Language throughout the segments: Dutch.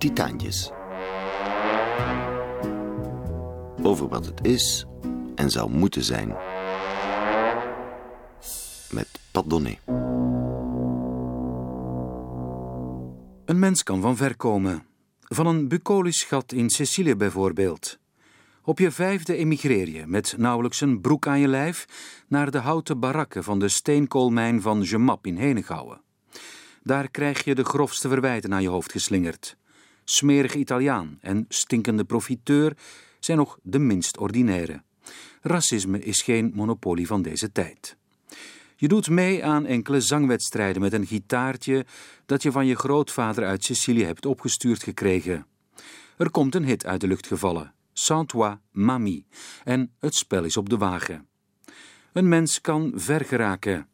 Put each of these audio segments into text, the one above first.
Titaantjes. Over wat het is en zou moeten zijn. Met Pat Donnez. Een mens kan van ver komen. Van een bucolisch gat in Sicilië bijvoorbeeld. Op je 5e emigreer je met nauwelijks een broek aan je lijf naar de houten barakken van de steenkoolmijn van Jemap in Henegouwen. Daar krijg je de grofste verwijten aan je hoofd geslingerd. Smerig Italiaan en stinkende profiteur zijn nog de minst ordinaire. Racisme is geen monopolie van deze tijd. Je doet mee aan enkele zangwedstrijden met een gitaartje dat je van je grootvader uit Sicilië hebt opgestuurd gekregen. Er komt een hit uit de lucht gevallen. Sans toi, mamie. En het spel is op de wagen. Een mens kan ver geraken.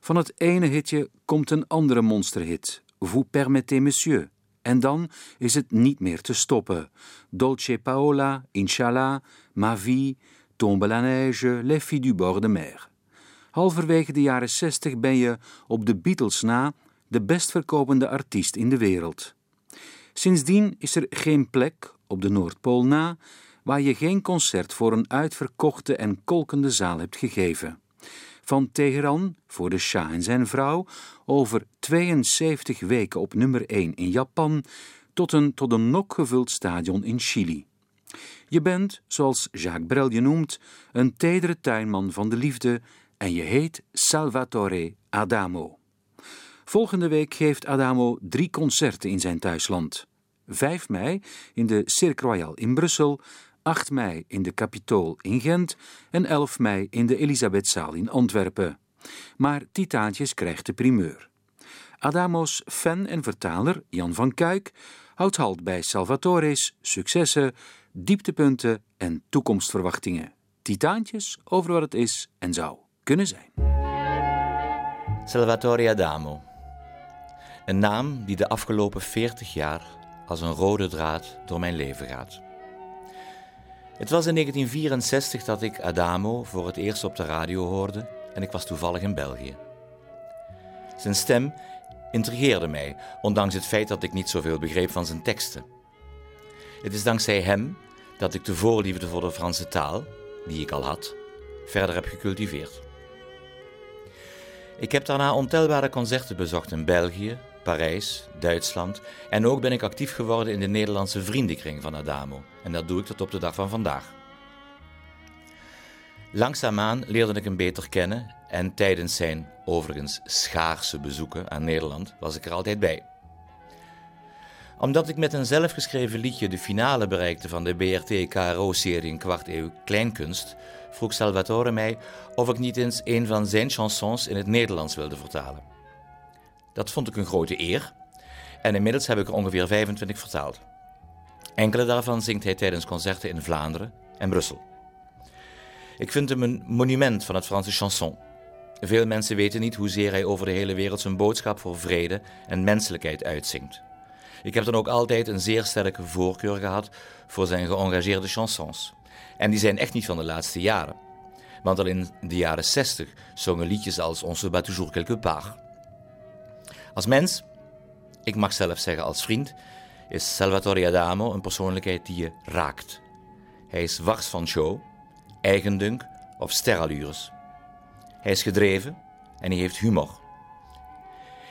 Van het ene hitje komt een andere monsterhit. Vous permettez, monsieur. En dan is het niet meer te stoppen. Dolce Paola, Inshallah, Ma vie, Tombe la neige, Les filles du bord de mer. Halverwege de jaren 60 ben je, op de Beatles na, de bestverkopende artiest in de wereld. Sindsdien is er geen plek, op de Noordpool na, waar je geen concert voor een uitverkochte en kolkende zaal hebt gegeven. Van Teheran, voor de Shah en zijn vrouw, over 72 weken op nummer 1 in Japan, tot een nok gevuld stadion in Chili. Je bent, zoals Jacques Brel je noemt, een tedere tuinman van de liefde en je heet Salvatore Adamo. Volgende week geeft Adamo 3 concerten in zijn thuisland. 5 mei in de Cirque Royal in Brussel, 8 mei in de Kapitool in Gent en 11 mei in de Elisabethzaal in Antwerpen. Maar Titaantjes krijgt de primeur. Adamo's fan en vertaler Jan van Kuik houdt halt bij Salvatore's successen, dieptepunten en toekomstverwachtingen. Titaantjes over wat het is en zou kunnen zijn. Salvatore Adamo. Een naam die de afgelopen 40 jaar als een rode draad door mijn leven gaat. Het was in 1964 dat ik Adamo voor het eerst op de radio hoorde en ik was toevallig in België. Zijn stem intrigeerde mij, ondanks het feit dat ik niet zoveel begreep van zijn teksten. Het is dankzij hem dat ik de voorliefde voor de Franse taal, die ik al had, verder heb gecultiveerd. Ik heb daarna ontelbare concerten bezocht in België, Parijs, Duitsland en ook ben ik actief geworden in de Nederlandse vriendenkring van Adamo en dat doe ik tot op de dag van vandaag. Langzaamaan leerde ik hem beter kennen en tijdens zijn overigens schaarse bezoeken aan Nederland was ik er altijd bij. Omdat ik met een zelfgeschreven liedje de finale bereikte van de BRT-KRO-serie in Kwart Eeuw Kleinkunst, vroeg Salvatore mij of ik niet eens een van zijn chansons in het Nederlands wilde vertalen. Dat vond ik een grote eer en inmiddels heb ik er ongeveer 25 vertaald. Enkele daarvan zingt hij tijdens concerten in Vlaanderen en Brussel. Ik vind hem een monument van het Franse chanson. Veel mensen weten niet hoezeer hij over de hele wereld zijn boodschap voor vrede en menselijkheid uitzingt. Ik heb dan ook altijd een zeer sterke voorkeur gehad voor zijn geëngageerde chansons. En die zijn echt niet van de laatste jaren. Want al in de jaren 60 zongen liedjes als On se bat toujours quelque part. Als mens, ik mag zelf zeggen als vriend, is Salvatore Adamo een persoonlijkheid die je raakt. Hij is wars van show, eigendunk of sterallures. Hij is gedreven en hij heeft humor.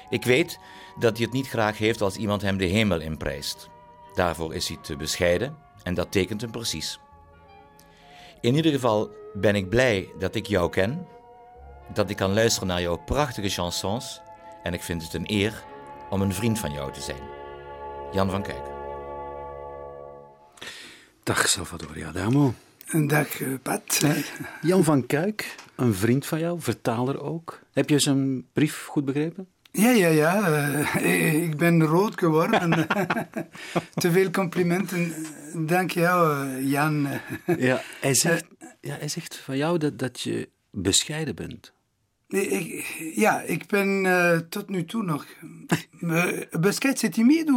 Ik weet dat hij het niet graag heeft als iemand hem de hemel inprijst. Daarvoor is hij te bescheiden en dat tekent hem precies. In ieder geval ben ik blij dat ik jou ken, dat ik kan luisteren naar jouw prachtige chansons en ik vind het een eer om een vriend van jou te zijn. Jan van Kuik. Dag Salvatore Adamo. Een dag Pat. Jan van Kuik, een vriend van jou, vertaler ook. Heb je zijn brief goed begrepen? Ja. Ik ben rood geworden. Te veel complimenten. Dank jou, Jan. Ja, hij zegt van jou dat je bescheiden bent. Ik ben tot nu toe nog... Bescheid, c'est timide?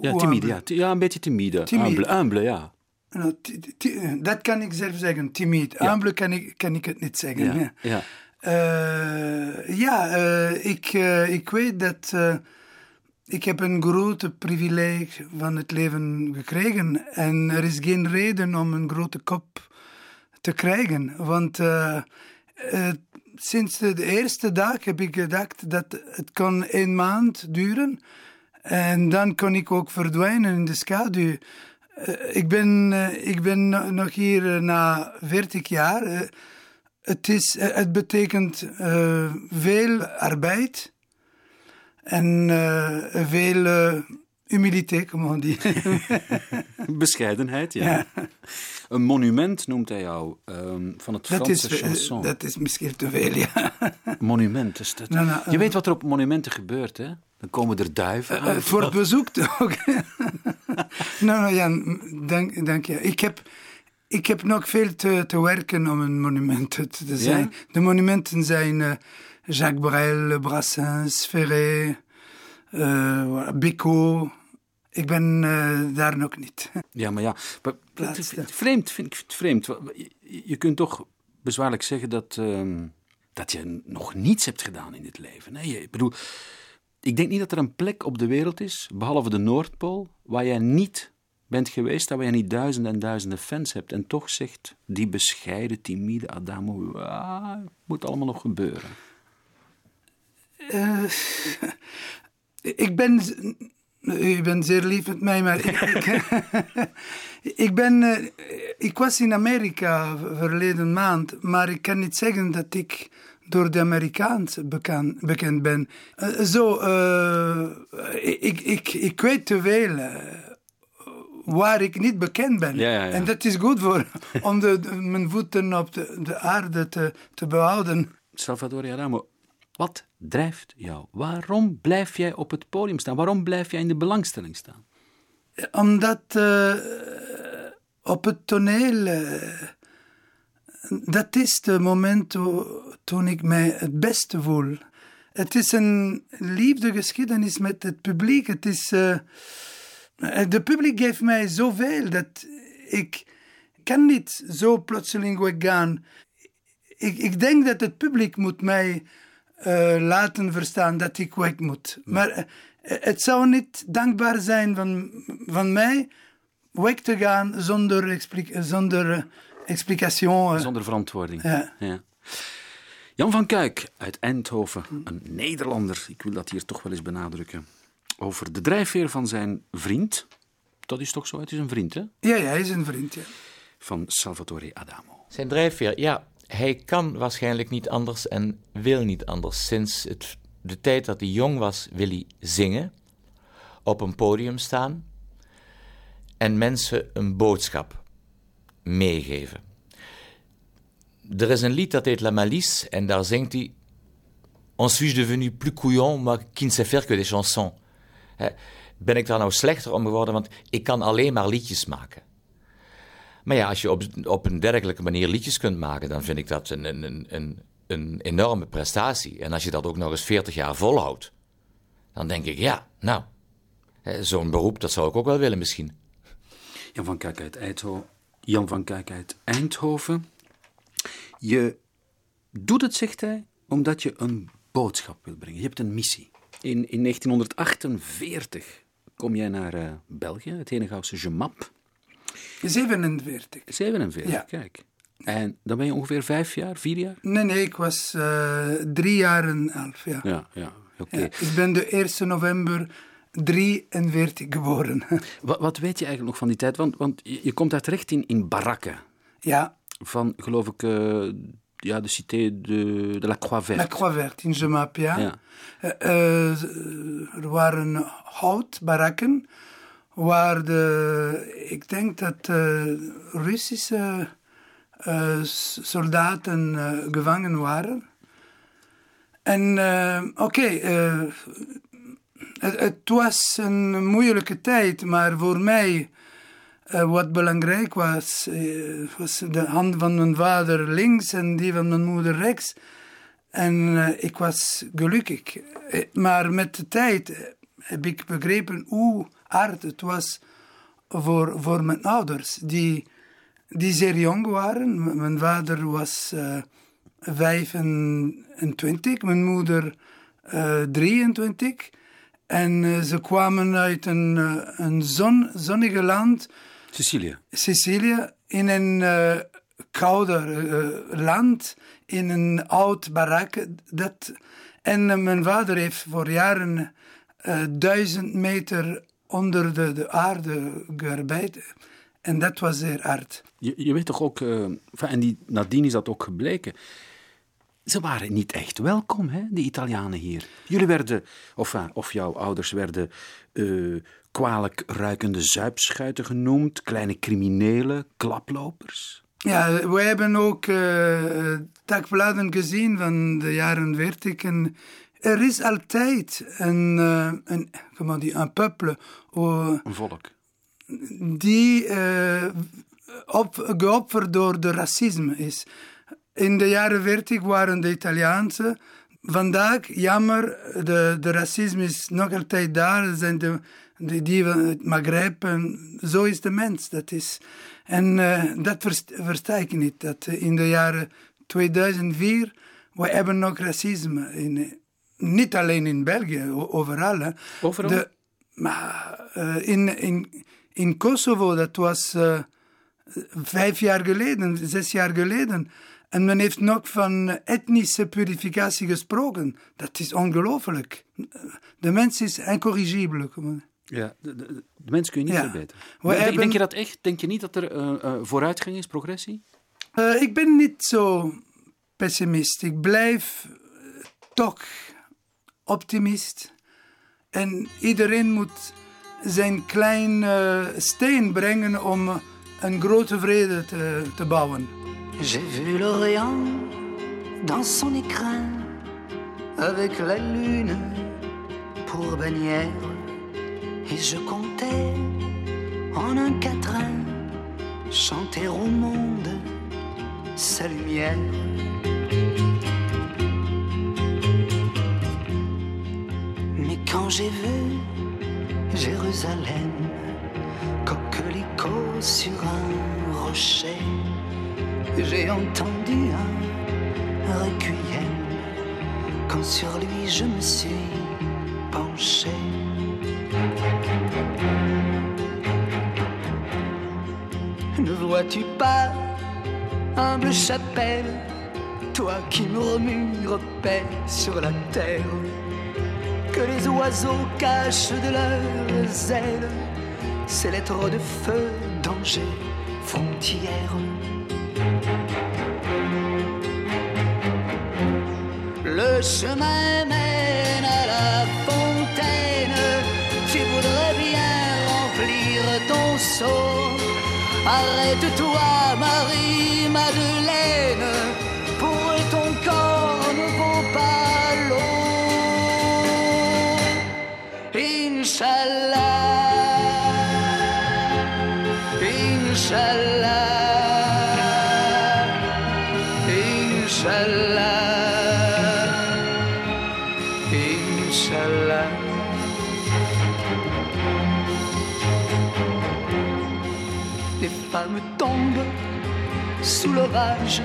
Ja, timide, ja. Ja, een beetje timide. Humble, ja. No, dat kan ik zelf zeggen, timide. Ja. Humble kan ik het niet zeggen. Ja. Ik weet dat Ik heb een grote privilege van het leven gekregen. En er is geen reden om een grote kop te krijgen. Want sinds de eerste dag heb ik gedacht dat het kon 1 maand duren. En dan kon ik ook verdwijnen in de schaduw. Ik ben nog hier na 40 jaar. Het betekent veel arbeid. En veel humilité, comment on dit. Bescheidenheid, ja. Een monument noemt hij jou, van het Franse chanson. Dat is misschien te veel, ja. Monument is dat. Nou, je weet wat er op monumenten gebeurt, hè? Dan komen er duiven aan. Voor het bezoek ook. Nou, Jan, dank je. Ik heb nog veel te werken om een monument te zijn. Ja? De monumenten zijn... Jacques Brel, Brassens, Ferré, Beko. Ik ben daar nog niet. Ja, maar ja. Vreemd, vind ik het vreemd. Je kunt toch bezwaarlijk zeggen dat je nog niets hebt gedaan in dit leven. Nee, ik bedoel, ik denk niet dat er een plek op de wereld is, behalve de Noordpool, waar jij niet bent geweest, waar jij niet duizenden en duizenden fans hebt. En toch zegt die bescheiden, timide Adamo, het moet allemaal nog gebeuren. U bent zeer lief met mij, maar ik was in Amerika verleden maand, maar ik kan niet zeggen dat ik door de Amerikaans bekend ben. Ik weet te veel waar ik niet bekend ben. Ja. En dat is goed om mijn voeten op de aarde te behouden. Salvatore Adamo, wat drijft jou? Waarom blijf jij op het podium staan? Waarom blijf jij in de belangstelling staan? Omdat op het toneel... dat is het moment toen ik mij het beste voel. Het is een liefdegeschiedenis met het publiek. Het is... de publiek geeft mij zoveel dat ik kan niet zo plotseling weggaan. Ik denk dat het publiek moet mij... laten verstaan dat ik weg moet. Maar het zou niet dankbaar zijn van mij weg te gaan zonder explicatie. Zonder verantwoording. Ja. Jan van Kuik uit Eindhoven, een Nederlander. Ik wil dat hier toch wel eens benadrukken. Over de drijfveer van zijn vriend. Dat is toch zo? Het is een vriend, hè? Ja, hij is een vriend, ja. Van Salvatore Adamo. Zijn drijfveer, ja. Hij kan waarschijnlijk niet anders en wil niet anders. Sinds de tijd dat hij jong was, wil hij zingen, op een podium staan en mensen een boodschap meegeven. Er is een lied dat heet La Malice en daar zingt hij... En suis-je devenu plus couillon, maar qui ne sait faire que des chansons. Ben ik daar nou slechter om geworden, want ik kan alleen maar liedjes maken. Maar ja, als je op een dergelijke manier liedjes kunt maken, dan vind ik dat een enorme prestatie. En als je dat ook nog eens 40 jaar volhoudt, dan denk ik, ja, nou, zo'n beroep, dat zou ik ook wel willen misschien. Jan van Kuik uit Eindhoven. Je doet het, zegt hij, omdat je een boodschap wil brengen. Je hebt een missie. In 1948 kom jij naar België, het Henegouwse Jemap. 47, ja. Kijk. En dan ben je ongeveer 4 jaar? Nee, ik was 3 jaar en 1/2 jaar. Ja, oké. Ja, ik ben de 1 november 1943 geboren. Wat weet je eigenlijk nog van die tijd? Want je komt daar terecht in barakken. Ja. Van, geloof ik, de cité de La Croix-Vert. La Croix-Vert, in Jemap, ja. Er waren houtbarakken. Waar ik denk dat Russische soldaten gevangen waren. En het was een moeilijke tijd, maar voor mij wat belangrijk was, was de hand van mijn vader links en die van mijn moeder rechts. En ik was gelukkig. Maar met de tijd heb ik begrepen hoe hard het was voor mijn ouders, die zeer jong waren. Mijn vader was 25, mijn moeder 23. En ze kwamen uit een zonnige land. Sicilië. In een kouder land. In een oud barak. En mijn vader heeft voor jaren 1000 meter onder de aarde gearbeid. En dat was zeer hard. Je weet toch ook... nadien is dat ook gebleken... Ze waren niet echt welkom, hè, de Italianen hier. Jullie werden, of jouw ouders werden kwalijk ruikende zuipschuiten genoemd, kleine criminelen, klaplopers. Ja, we hebben ook dagbladen gezien van de jaren 40. En er is altijd een peuple. Een volk. Die geofferd door de racisme is. In de jaren 40 waren de Italiaanse. Vandaag, jammer, de racisme is nog altijd daar. Zijn die van het Maghreb. Zo is de mens. Dat is. En dat versta ik niet. Dat in de jaren 2004, we hebben nog racisme. Niet alleen in België, overal. Hè. Overal? Maar in Kosovo, dat was 6 jaar geleden... En men heeft nog van etnische purificatie gesproken. Dat is ongelooflijk. De mens is incorrigibel. Ja, de mens kun je niet verbeteren. Denk je dat echt? Denk je niet dat er vooruitgang is, progressie? Ik ben niet zo pessimist. Ik blijf toch optimist. En iedereen moet zijn klein steen brengen om een grote vrede te bouwen. J'ai vu l'Orient dans son écrin avec la lune pour bannière et je comptais en un quatrain chanter au monde sa lumière. Mais quand j'ai vu Jérusalem coquelicot sur un rocher, j'ai entendu un requiem quand sur lui je me suis penché. Ne vois-tu pas, humble chapelle, toi qui me murmures paix sur la terre, que les oiseaux cachent de leurs ailes ces lettres de feu, danger, frontières. Le chemin mène à la fontaine, tu voudrais bien remplir ton seau. Arrête-toi, Marie-Madeleine, pour ton corps ne vaut pas l'eau. Inch'Allah, Inch'Allah. Tombe sous l'orage,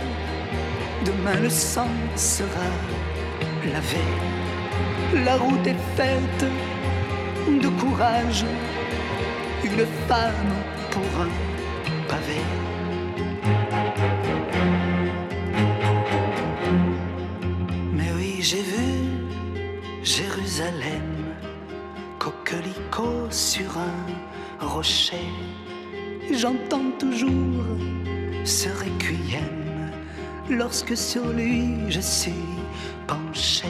demain le sang sera lavé. La route est faite de courage, une femme pour un pavé. Mais oui, j'ai vu Jérusalem, coquelicot sur un rocher. J'entends toujours ce requiem lorsque sur lui je suis penché.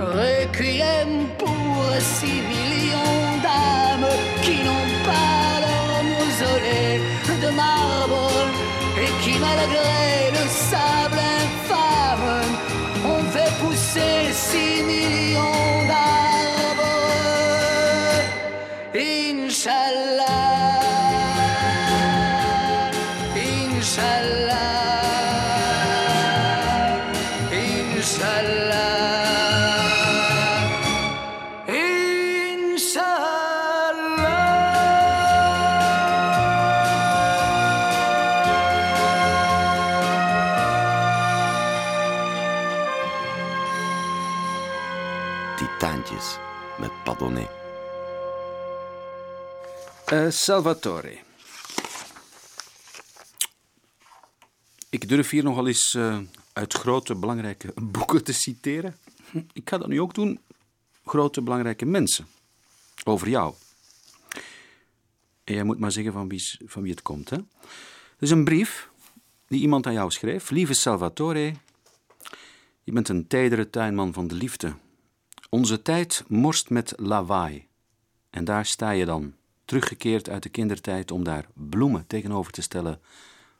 Requiem pour 6 millions d'âmes qui n'ont pas leur mausolée de marbre et qui malgré le sable infâme ont fait pousser 6 millions d'âmes. Inshallah, Inshallah, Inshallah, Inshallah. Titaantjes met Pat Donnez. Salvatore. Ik durf hier nogal eens uit grote, belangrijke boeken te citeren. Ik ga dat nu ook doen. Grote, belangrijke mensen. Over jou. En jij moet maar zeggen van wie het komt, hè? Het is een brief die iemand aan jou schreef. Lieve Salvatore, je bent een tijdere tuinman van de liefde. Onze tijd morst met lawaai. En daar sta je dan, teruggekeerd uit de kindertijd, om daar bloemen tegenover te stellen.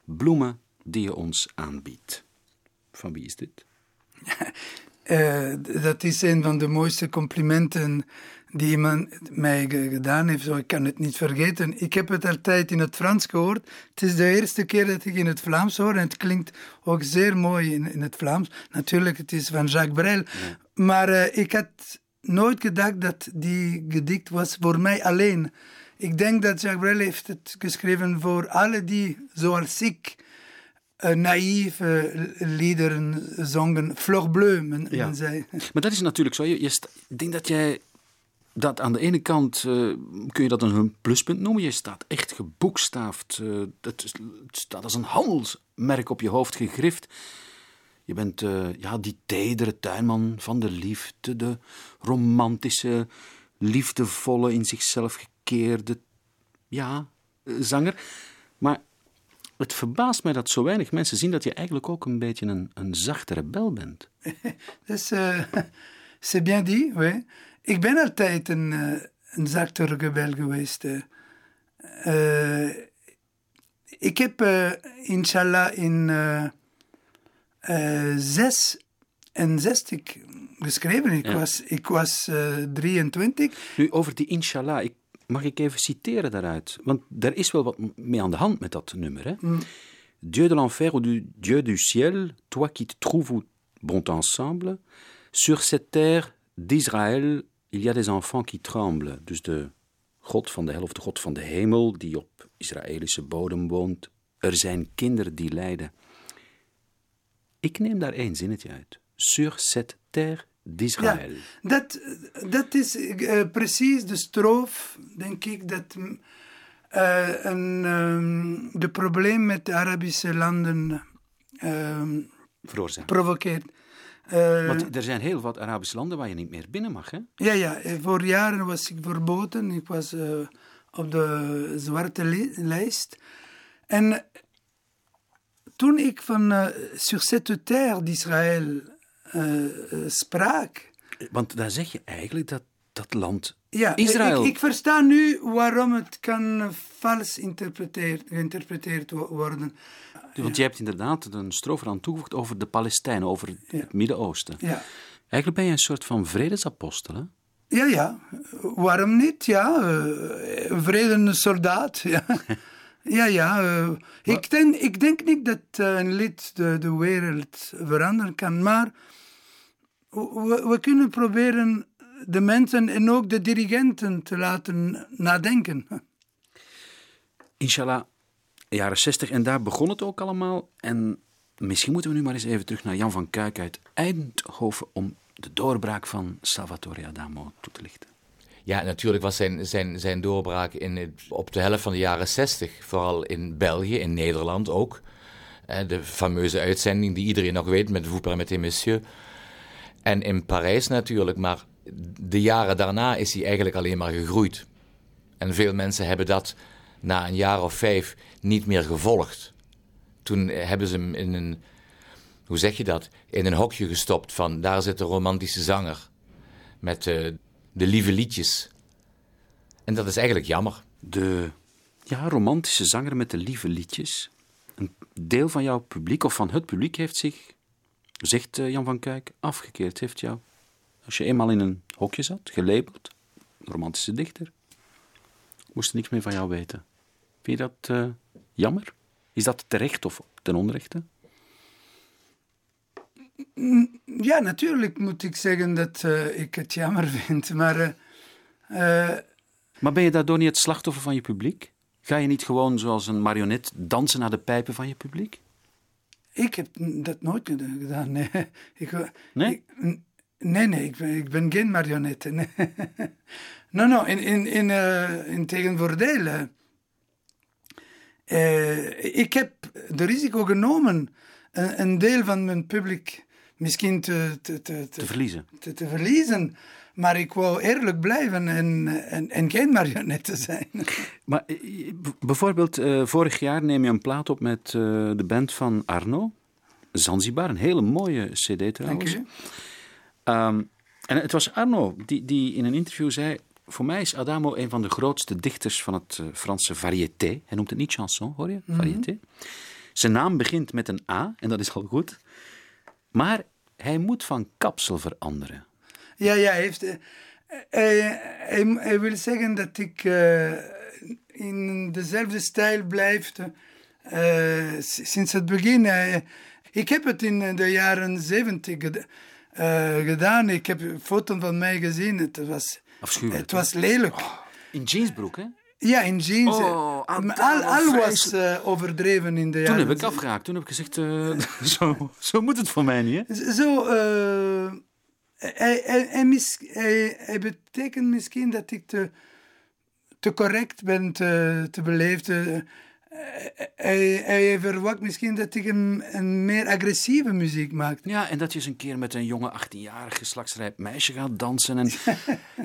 Bloemen die je ons aanbiedt. Van wie is dit? Dat is een van de mooiste complimenten die iemand mij gedaan heeft. Ik kan het niet vergeten. Ik heb het altijd in het Frans gehoord. Het is de eerste keer dat ik in het Vlaams hoor. En het klinkt ook zeer mooi in het Vlaams. Natuurlijk, het is van Jacques Brel. Ja. Maar ik had nooit gedacht dat die gedicht was voor mij alleen. Ik denk dat Jacques Brel heeft het geschreven voor alle die, zoals ik, naïef liederen zongen. Fleur Bleu, men zei. Maar dat is natuurlijk zo. Ik denk dat jij dat aan de ene kant, kun je dat een pluspunt noemen. Je staat echt geboekstaafd. Het staat als een handelsmerk op je hoofd gegrift. Je bent die tedere tuinman van de liefde. De romantische, liefdevolle, in zichzelf gekeerde zanger. Maar het verbaast mij dat zo weinig mensen zien dat je eigenlijk ook een beetje een zachte rebel bent. Dus, c'est bien dit, oui. Ik ben altijd een zachte rebel geweest. Ik heb, inshallah, in 66 geschreven. Ik was 23. Nu, over die inshallah... Mag ik even citeren daaruit? Want er is wel wat mee aan de hand met dat nummer. Hè? Mm. Dieu de l'enfer ou du Dieu du ciel, toi qui te trouves au bon ensemble, sur cette terre d'Israël, il y a des enfants qui tremblent. Dus de God van de hel of de God van de hemel, die op Israëlische bodem woont. Er zijn kinderen die lijden. Ik neem daar één zinnetje uit. Sur cette terre d'Israël. Ja, dat is precies de stroof, denk ik, dat de probleem met de Arabische landen provoceert. Want er zijn heel wat Arabische landen waar je niet meer binnen mag, hè? Ja. Voor jaren was ik verboden. Ik was op de zwarte lijst. En toen ik van sur cette terre d'Israël spraak. Want daar zeg je eigenlijk dat dat land Israël... Ik versta nu waarom het kan vals geïnterpreteerd worden. Want jij hebt inderdaad een strofe aan toegevoegd over de Palestijnen, over het Midden-Oosten. Ja. Eigenlijk ben je een soort van vredesapostel, hè? Ja. Waarom niet? Ja. Vredesoldaat, ja. Ja. Ik denk niet dat een lied de wereld veranderen kan, maar we kunnen proberen de mensen en ook de dirigenten te laten nadenken. Inshallah, jaren 60, en daar begon het ook allemaal. En misschien moeten we nu maar eens even terug naar Jan van Kuik uit Eindhoven om de doorbraak van Salvatore Adamo toe te lichten. Ja, natuurlijk was zijn doorbraak op de helft van de jaren 60, vooral in België, in Nederland ook. De fameuze uitzending die iedereen nog weet met Vous permettez monsieur. En in Parijs natuurlijk, maar de jaren daarna is hij eigenlijk alleen maar gegroeid. En veel mensen hebben dat na een jaar of 5 niet meer gevolgd. Toen hebben ze hem in een, hoe zeg je dat, in een hokje gestopt van daar zit de romantische zanger met... de lieve liedjes. En dat is eigenlijk jammer. De romantische zanger met de lieve liedjes. Een deel van jouw publiek, of van het publiek, heeft zich, zegt Jan van Kuik, afgekeerd. Heeft jou, als je eenmaal in een hokje zat, gelabeld, romantische dichter, moest er niks meer van jou weten. Vind je dat jammer? Is dat terecht of ten onrechte? Ja, natuurlijk moet ik zeggen dat ik het jammer vind, maar... Maar ben je daardoor niet het slachtoffer van je publiek? Ga je niet gewoon zoals een marionet dansen naar de pijpen van je publiek? Ik heb dat nooit gedaan, nee. Ik, nee? Ik, Nee, ik ben geen marionette. Nee. No, in tegenvoordeel. Ik heb de risico genomen een deel van mijn publiek misschien te verliezen. Maar ik wou eerlijk blijven en geen marionetten zijn. Maar bijvoorbeeld, vorig jaar neem je een plaat op met de band van Arno. Zanzibar, een hele mooie cd trouwens. Dank je. En het was Arno die in een interview zei... Voor mij is Adamo een van de grootste dichters van het Franse variété. Hij noemt het niet chanson, hoor je? Variété. Mm-hmm. Zijn naam begint met een A, en dat is al goed. Maar hij moet van kapsel veranderen. Ja, hij wil zeggen dat ik in dezelfde stijl blijf sinds het begin. Ik heb het in de jaren 70 gedaan. Ik heb foto's van mij gezien. Het was lelijk. Oh, in jeansbroek, hè? Ja, in jeans. Oh, al was overdreven in de jaren. Toen heb ik afgehaakt. Toen heb ik gezegd, zo moet het voor mij niet, hè? Zo... Hij betekent misschien dat ik te correct ben, te beleefd. Hij verwacht misschien dat ik een meer agressieve muziek maak. Ja, en dat je eens een keer met een jonge 18-jarig geslachtsrijp meisje gaat dansen. En...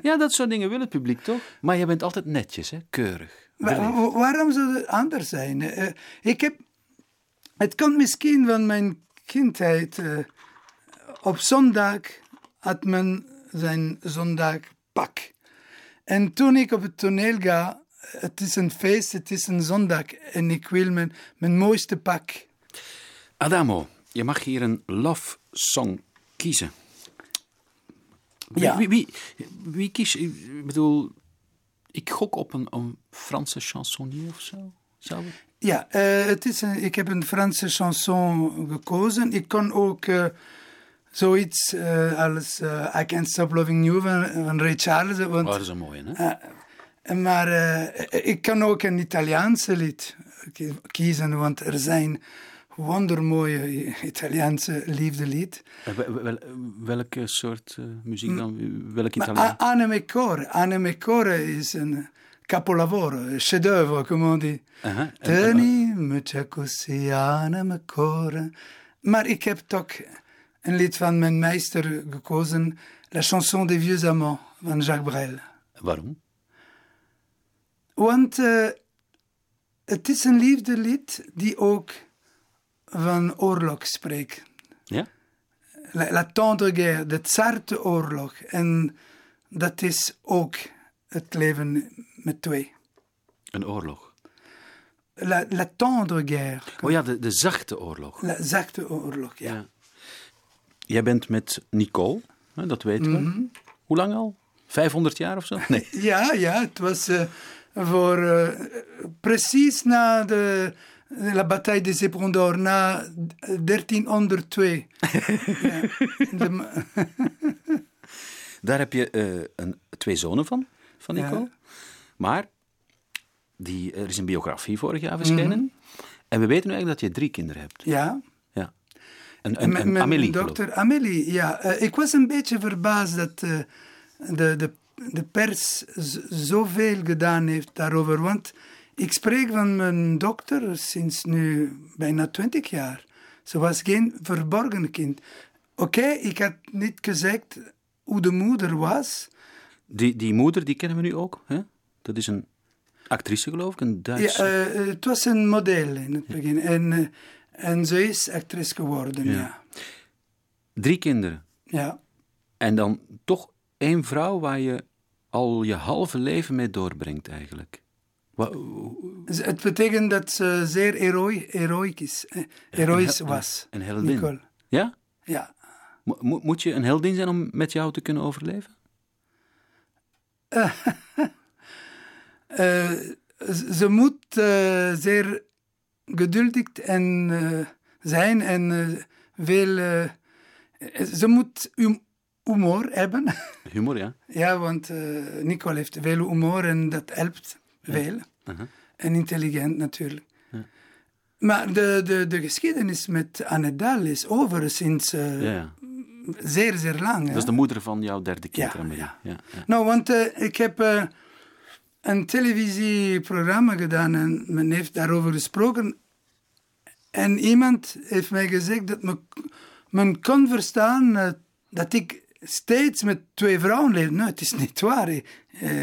ja, dat soort dingen wil het publiek toch? Maar je bent altijd netjes, hè? Keurig. Waarom zou het anders zijn? Het komt misschien van mijn kindheid. Op zondag... had men zijn zondagpak. En toen ik op het toneel ga, het is een feest, het is een zondag, en ik wil mijn mooiste pak. Adamo, je mag hier een love song kiezen. Ja. Wie kies? Ik bedoel, ik gok op een Franse chansonnier of zo. Ja, ik heb een Franse chanson gekozen. Ik kan ook... zoiets als I Can't Stop Loving You van Ray Charles. Want, dat is een mooie, hè? Maar ik kan ook een Italiaanse lied kiezen, want er zijn wondermooie Italiaanse liefdelied. Welke soort muziek dan? Welk Italiaans? Anne me core is een capolavoro, chef-d'oeuvre, comme on dit. Tenimi così, Anne me core. Maar ik heb toch... een lied van mijn meester gekozen, La Chanson des Vieux Amants van Jacques Brel. Waarom? Want het is een liefdelied die ook van oorlog spreekt. Ja? La tendre guerre, de zachte oorlog. En dat is ook het leven met twee. Een oorlog? La tendre guerre. Oh ja, de zachte oorlog. La zachte oorlog, ja. Jij bent met Nicole, hè, dat weten we. Mm-hmm. Hoe lang al? 500 jaar of zo? Nee. ja, het was voor precies na de bataille des Éperons d'Or, na 1302. Ja, daar heb je twee zonen van Nicole. Ja. Maar er is een biografie vorig jaar verschenen. Mm-hmm. En we weten nu eigenlijk dat je 3 kinderen hebt. Ja. Mijn Amélie, dokter geloof. Amélie, ja. Ik was een beetje verbaasd dat de pers zoveel gedaan heeft daarover. Want ik spreek van mijn dokter sinds nu bijna 20 jaar. Ze was geen verborgen kind. Oké, ik had niet gezegd hoe de moeder was. Die moeder, die kennen we nu ook. Hè? Dat is een actrice, geloof ik, een Duitse. Ja, het was een model in het begin. En ze is actrice geworden, ja. 3 kinderen. Ja. En dan toch 1 vrouw waar je al je halve leven mee doorbrengt, eigenlijk. Het betekent dat ze zeer heroïsch was. Een heldin. Nicole. Ja? Ja. Moet je een heldin zijn om met jou te kunnen overleven? Ze moet zeer... geduldig zijn en veel... ze moet humor hebben. Humor, ja. Ja, want Nicole heeft veel humor en dat helpt veel. Uh-huh. En intelligent natuurlijk. Ja. Maar de geschiedenis met Anne Dahl is over sinds zeer, zeer lang. Dat is de moeder van jouw derde kind, Amélie. Ja. Nou, want ik heb een televisieprogramma gedaan en men heeft daarover gesproken. En iemand heeft mij gezegd dat men kon verstaan dat ik steeds met twee vrouwen leef. Nou, het is niet waar.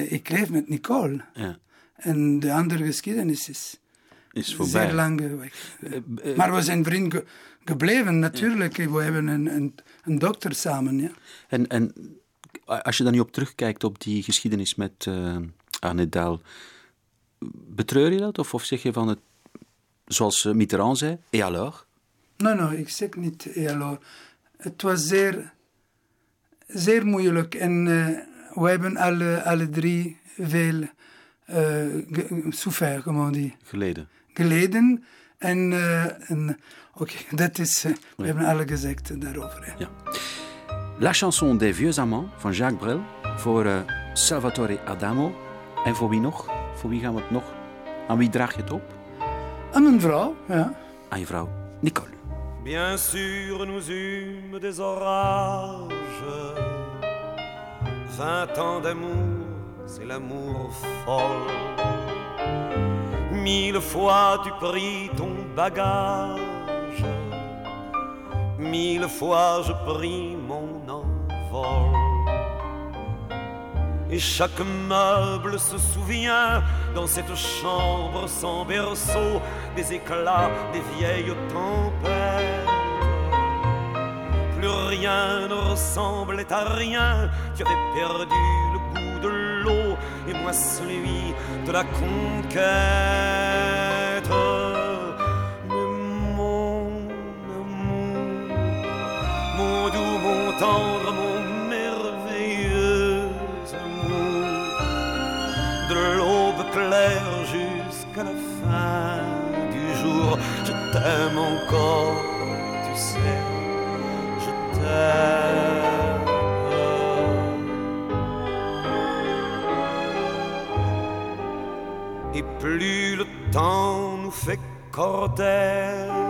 Ik leef met Nicole. Ja. En de andere geschiedenis is voorbij. Zeer lang weg. Maar we zijn vriend gebleven, natuurlijk. Ja. We hebben een dokter samen. Ja. En als je dan nu op terugkijkt op die geschiedenis met Anne Dahl, betreur je dat? Of zeg je van het, zoals Mitterrand zei, et alors? Nee, ik zeg niet et alors. Het was zeer, zeer moeilijk. En we hebben alle drie veel souffert, comme on dit. Geleden. En oké, dat is... We hebben alle gezegd daarover. Ja. La chanson des vieux amants van Jacques Brel voor Salvatore Adamo. En voor wie nog? Voor wie gaan we het nog? Aan wie draag je het op? Aan mijn vrouw, ja. Aan je vrouw, Nicole. Bien sûr, nous eûmes des orages. 20 ans d'amour, c'est l'amour folle. 1000 fois tu pris ton bagage. 1000 fois je pris mon envol. Et chaque meuble se souvient, dans cette chambre sans berceau, des éclats des vieilles tempêtes. Plus rien ne ressemblait à rien, tu avais perdu le goût de l'eau, et moi celui de la conquête. Mais mon amour, mon doux, mon tendre, mon de l'aube claire jusqu'à la fin du jour. Je t'aime encore, tu sais, je t'aime. Et plus le temps nous fait cortège,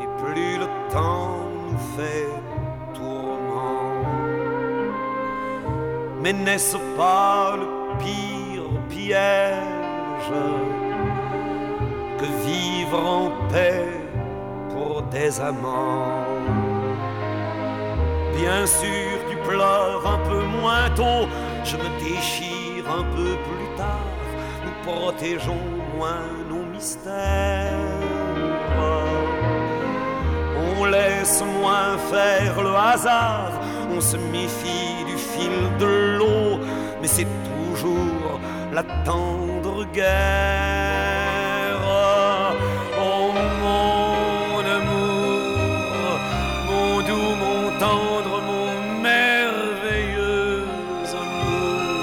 et plus le temps nous fait mais n'est-ce pas le pire piège que vivre en paix pour des amants? Bien sûr, tu pleures un peu moins tôt, je me déchire un peu plus tard, nous protégeons moins nos mystères. On laisse moins faire le hasard, on se méfie du fil de l'eau, mais c'est toujours la tendre guerre. Oh mon amour, mon doux, mon tendre, mon merveilleux amour,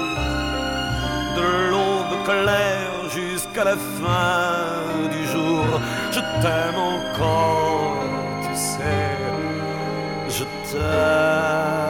de l'aube claire jusqu'à la fin du jour, je t'aime encore, tu sais, je t'aime.